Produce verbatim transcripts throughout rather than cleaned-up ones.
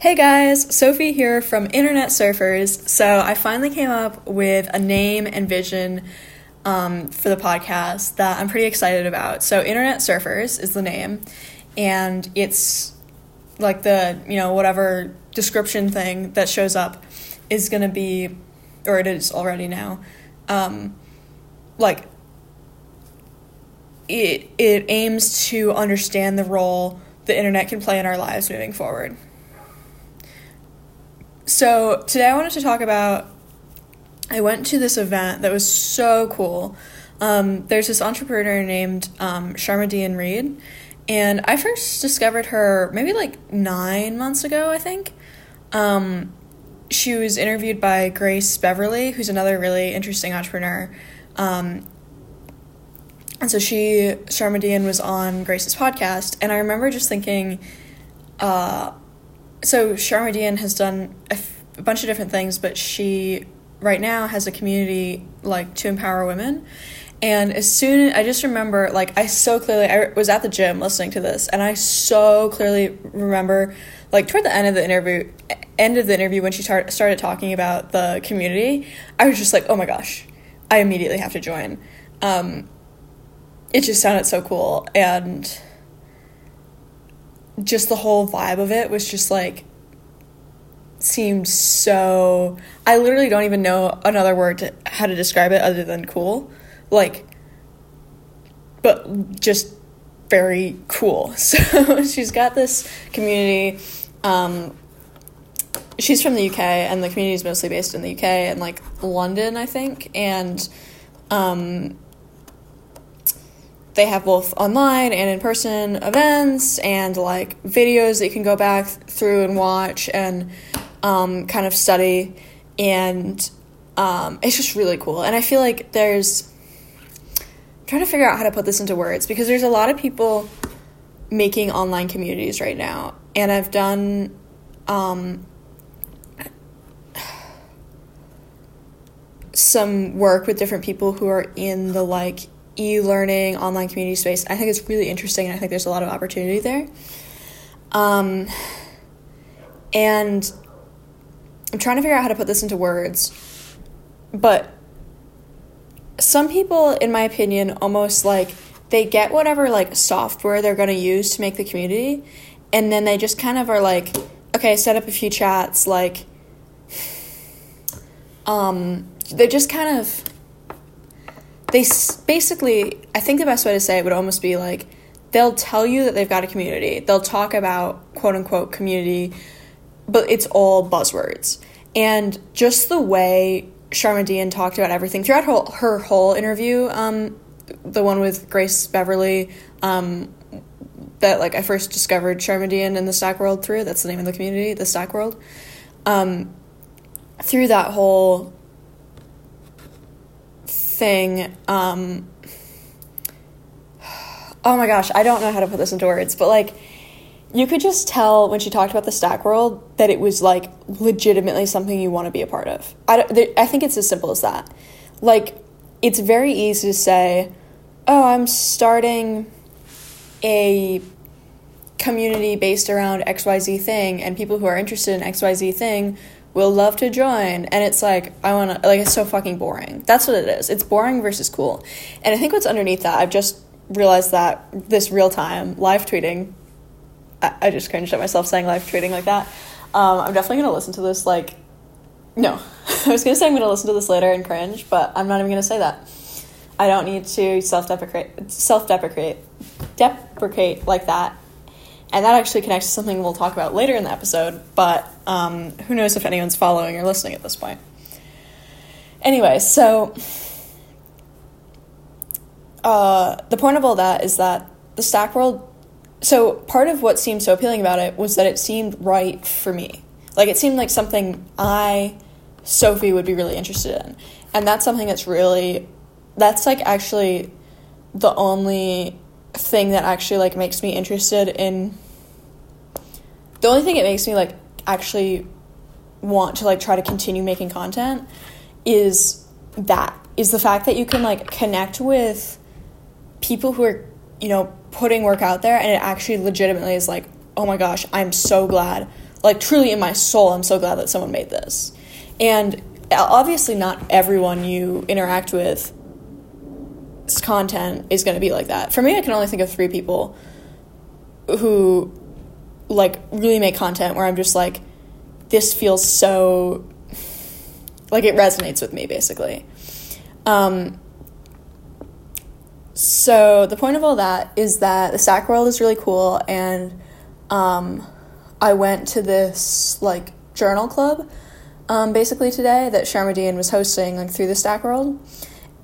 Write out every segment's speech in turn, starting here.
Hey guys, Sophie here from Internet Surfers. So I finally came up with a name and vision um, for the podcast that I'm pretty excited about. So Internet Surfers is the name, and it's like the, you know, whatever description thing that shows up is going to be, or it is already now, um, like it, it aims to understand the role the internet can play in our lives moving forward. So today I wanted to talk about, I went to this event that was so cool. Um, there's this entrepreneur named um, Sharmadean Reed, and I first discovered her maybe like nine months ago, I think. Um, she was interviewed by Grace Beverly, who's another really interesting entrepreneur. Um, and so she, Sharmadean, was on Grace's podcast, and I remember just thinking, uh, So Sharmadean has done a, f- a bunch of different things, but she right now has a community like to empower women. And as soon as I just remember, like I so clearly, I was at the gym listening to this, and I so clearly remember, like toward the end of the interview, end of the interview when she tar- started talking about the community, I was just like, oh my gosh, I immediately have to join. Um, it just sounded so cool, and just the whole vibe of it was just like seemed so, I literally don't even know another word to how to describe it other than cool, like, but just very cool. So she's got this community, um she's from the U K, and the community is mostly based in the U K and like London, I think, and um they have both online and in-person events and, like, videos that you can go back through and watch and um, kind of study. And um, it's just really cool. And I feel like there's – I'm trying to figure out how to put this into words, because there's a lot of people making online communities right now. And I've done um, some work with different people who are in the, like – e-learning online community space. I think it's really interesting, and I think there's a lot of opportunity there. Um, and I'm trying to figure out how to put this into words, but some people, in my opinion, almost like they get whatever like software they're going to use to make the community, and then they just kind of are like, okay, set up a few chats, like um, they just kind of They basically, I think the best way to say it would almost be like, they'll tell you that they've got a community. They'll talk about quote-unquote community, but it's all buzzwords. And just the way Sharmadean talked about everything throughout her, her whole interview, um, the one with Grace Beverly, um, that like I first discovered Sharmadean and The Stack World through, that's the name of the community, The Stack World, um, through that whole thing, um oh my gosh, I don't know how to put this into words, but like you could just tell when she talked about The Stack World that it was like legitimately something you want to be a part of. I don't, th- I think it's as simple as that. Like it's very easy to say, oh, I'm starting a community based around X Y Z thing, and people who are interested in X Y Z thing will love to join. And it's like, I want to, like, it's so fucking boring. That's what it is. It's boring versus cool. And I think what's underneath that, I've just realized that this real time, live tweeting, I, I just cringed at myself saying live tweeting like that. Um, I'm definitely going to listen to this, like, no. I was going to say I'm going to listen to this later and cringe, but I'm not even going to say that. I don't need to self-deprecate, self-deprecate, deprecate like that. And that actually connects to something we'll talk about later in the episode, but um, who knows if anyone's following or listening at this point. Anyway, so uh, the point of all that is that The Stack World, so part of what seemed so appealing about it was that it seemed right for me. Like it seemed like something I, Sophie, would be really interested in. And that's something that's really, that's like actually the only thing that actually like makes me interested in the only thing it makes me like actually want to like try to continue making content is that is the fact that you can like connect with people who are, you know, putting work out there, and it actually legitimately is like, oh my gosh, I'm so glad like truly in my soul, I'm so glad that someone made this. And obviously not everyone you interact with content is going to be like that. For me, I can only think of three people who like really make content where I'm just like, this feels so like it resonates with me, basically. Um, so the point of all that is that the Stack World is really cool, and um, I went to this like journal club um, basically today that Sharmadean was hosting like through the Stack World,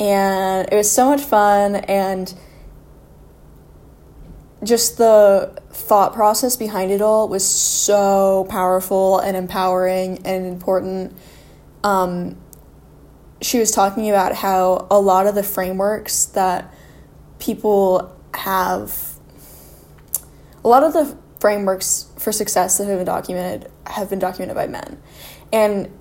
and it was so much fun, and just the thought process behind it all was so powerful and empowering and important. Um, she was talking about how a lot of the frameworks that people have, a lot of the frameworks for success that have been documented have been documented by men. And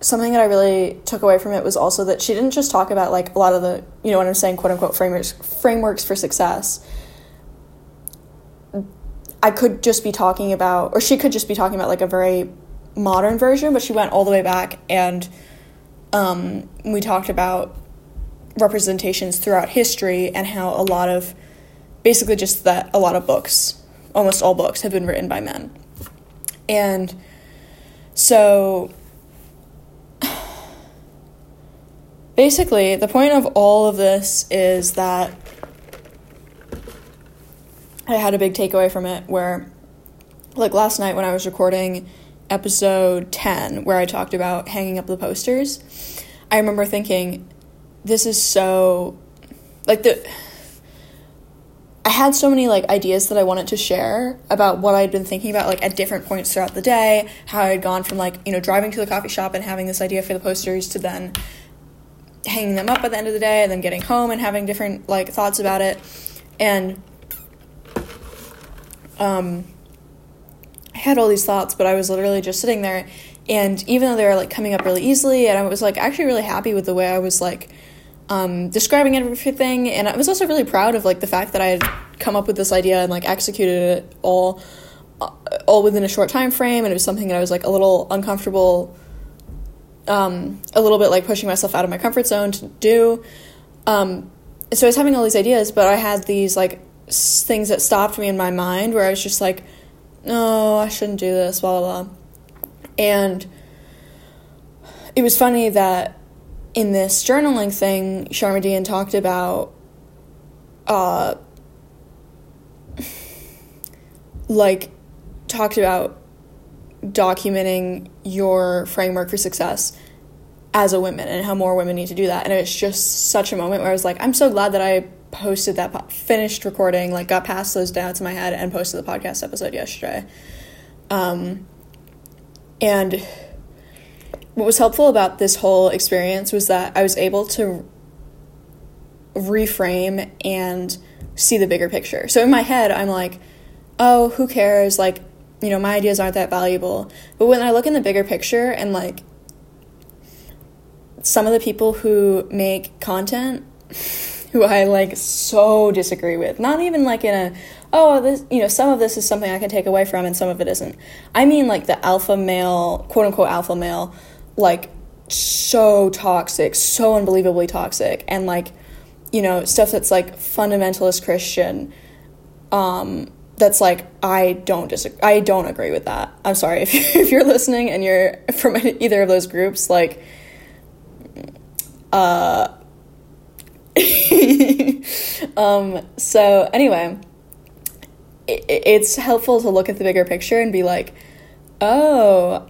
something that I really took away from it was also that she didn't just talk about like a lot of the, you know what I'm saying, quote unquote frameworks, frameworks for success. I could just be talking about, or she could just be talking about like a very modern version, but she went all the way back, and um, we talked about representations throughout history and how a lot of, basically just that a lot of books, almost all books, have been written by men. And so basically the point of all of this is that I had a big takeaway from it where, like last night when I was recording episode ten, where I talked about hanging up the posters, I remember thinking, this is so, like the, I had so many like ideas that I wanted to share about what I'd been thinking about like at different points throughout the day, how I had gone from like, you know, driving to the coffee shop and having this idea for the posters to then hanging them up at the end of the day and then getting home and having different like thoughts about it. And Um, I had all these thoughts, but I was literally just sitting there, and even though they were like coming up really easily, and I was like actually really happy with the way I was like um, describing everything, and I was also really proud of like the fact that I had come up with this idea and like executed it all, uh, all within a short time frame, and it was something that I was like a little uncomfortable, um, a little bit like pushing myself out of my comfort zone to do. Um, so I was having all these ideas, but I had these like things that stopped me in my mind where I was just like, no, oh, I shouldn't do this, blah, blah, blah. And it was funny that in this journaling thing, Sharmadean talked about, uh, like, talked about documenting your framework for success as a woman and how more women need to do that. And it's just such a moment where I was like, I'm so glad that I posted that, po- finished recording, like got past those doubts in my head and posted the podcast episode yesterday. Um, and what was helpful about this whole experience was that I was able to reframe and see the bigger picture. So in my head, I'm like, oh, who cares? Like, you know, my ideas aren't that valuable. But when I look in the bigger picture and like some of the people who make content who I, like, so disagree with. Not even, like, in a, oh, this, you know, some of this is something I can take away from and some of it isn't. I mean, like, the alpha male, quote-unquote alpha male, like, so toxic, so unbelievably toxic, and, like, you know, stuff that's, like, fundamentalist Christian, um, that's, like, I don't disagree, I don't agree with that. I'm sorry, if, if you're listening and you're from either of those groups, like, uh... um, so anyway, it, it's helpful to look at the bigger picture and be like, oh,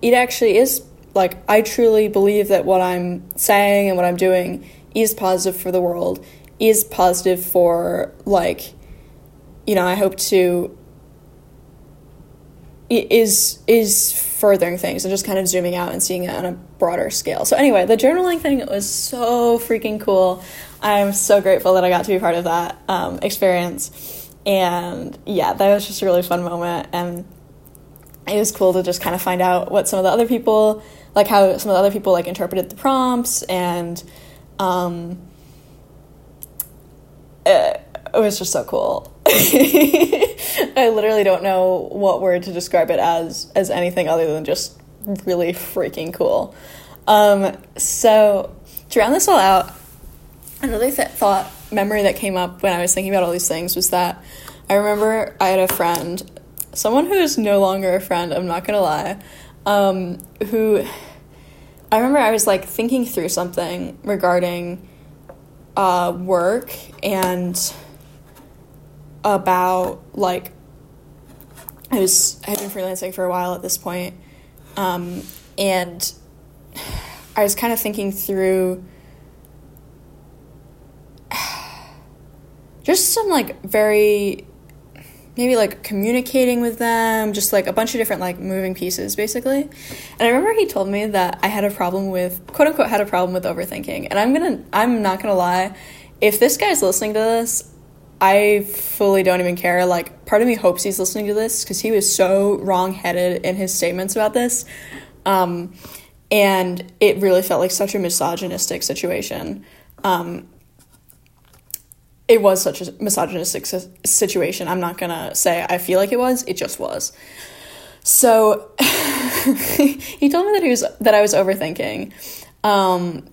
it actually is, like, I truly believe that what I'm saying and what I'm doing is positive for the world, is positive for, like, you know, I hope to, it is, is furthering things and just kind of zooming out and seeing it on a broader scale. So anyway, the journaling thing was so freaking cool. I'm so grateful that I got to be part of that um, experience. And yeah, that was just a really fun moment. And it was cool to just kind of find out what some of the other people, like how some of the other people like interpreted the prompts. And um, it, it was just so cool. I literally don't know what word to describe it as, as anything other than just really freaking cool. Um, so to round this all out, another th- thought, memory that came up when I was thinking about all these things was that I remember I had a friend, someone who is no longer a friend, I'm not gonna lie, um, who, I remember I was, like, thinking through something regarding uh, work and about, like, I was, I had been freelancing for a while at this point, um, and I was kind of thinking through just some, like, very, maybe, like, communicating with them, just, like, a bunch of different, like, moving pieces, basically. And I remember he told me that I had a problem with, quote-unquote, had a problem with overthinking. And I'm gonna, I'm not gonna lie, if this guy's listening to this, I fully don't even care. Like, part of me hopes he's listening to this, because he was so wrong-headed in his statements about this. Um, and it really felt like such a misogynistic situation. Um... It was such a misogynistic situation. I'm not gonna say I feel like it was. It just was. So he told me that he was that I was overthinking um,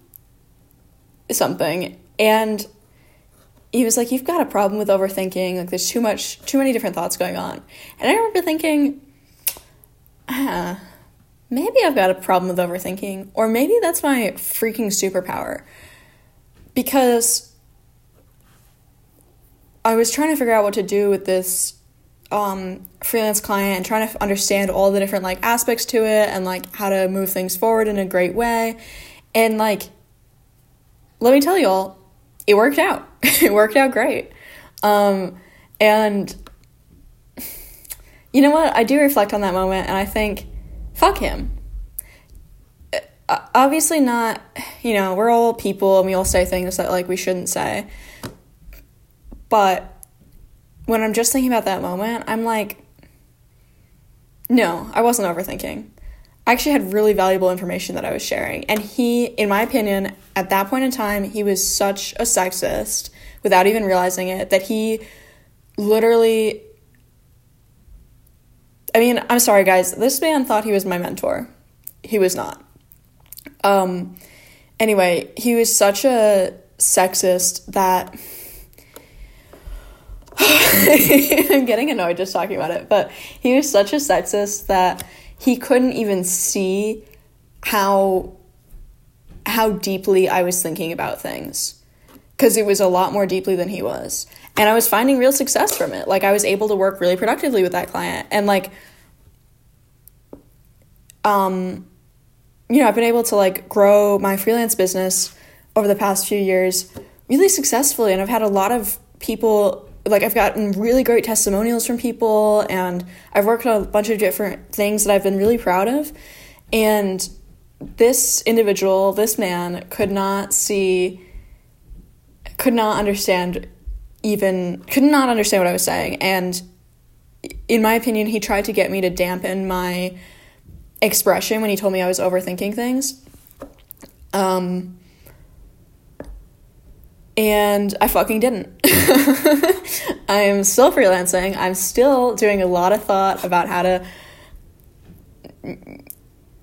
something, and he was like, "You've got a problem with overthinking. Like, there's too much, too many different thoughts going on." And I remember thinking, ah, maybe I've got a problem with overthinking, or maybe that's my freaking superpower, because I was trying to figure out what to do with this um, freelance client and trying to f- understand all the different, like, aspects to it and, like, how to move things forward in a great way. And, like, let me tell y'all, it worked out. It worked out great. Um, and you know what? I do reflect on that moment, and I think, fuck him. Uh, obviously not, you know, we're all people and we all say things that, like, we shouldn't say. But when I'm just thinking about that moment, I'm like, no, I wasn't overthinking. I actually had really valuable information that I was sharing. And he, in my opinion, at that point in time, he was such a sexist, without even realizing it, that he literally, I mean, I'm sorry, guys. This man thought he was my mentor. He was not. Um. Anyway, he was such a sexist that I'm getting annoyed just talking about it, but he was such a sexist that he couldn't even see how how deeply I was thinking about things, because it was a lot more deeply than he was, and I was finding real success from it. Like, I was able to work really productively with that client, and, like, um you know, I've been able to, like, grow my freelance business over the past few years really successfully, and I've had a lot of people, like, I've gotten really great testimonials from people, and I've worked on a bunch of different things that I've been really proud of. And this individual, this man, could not see, could not understand even, could not understand what I was saying. And in my opinion, he tried to get me to dampen my expression when he told me I was overthinking things. Um... And I fucking didn't. I am still freelancing. I'm still doing a lot of thought about how to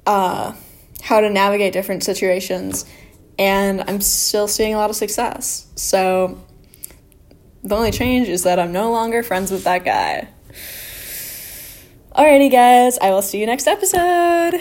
uh, how to navigate different situations. And I'm still seeing a lot of success. So the only change is that I'm no longer friends with that guy. Alrighty, guys. I will see you next episode.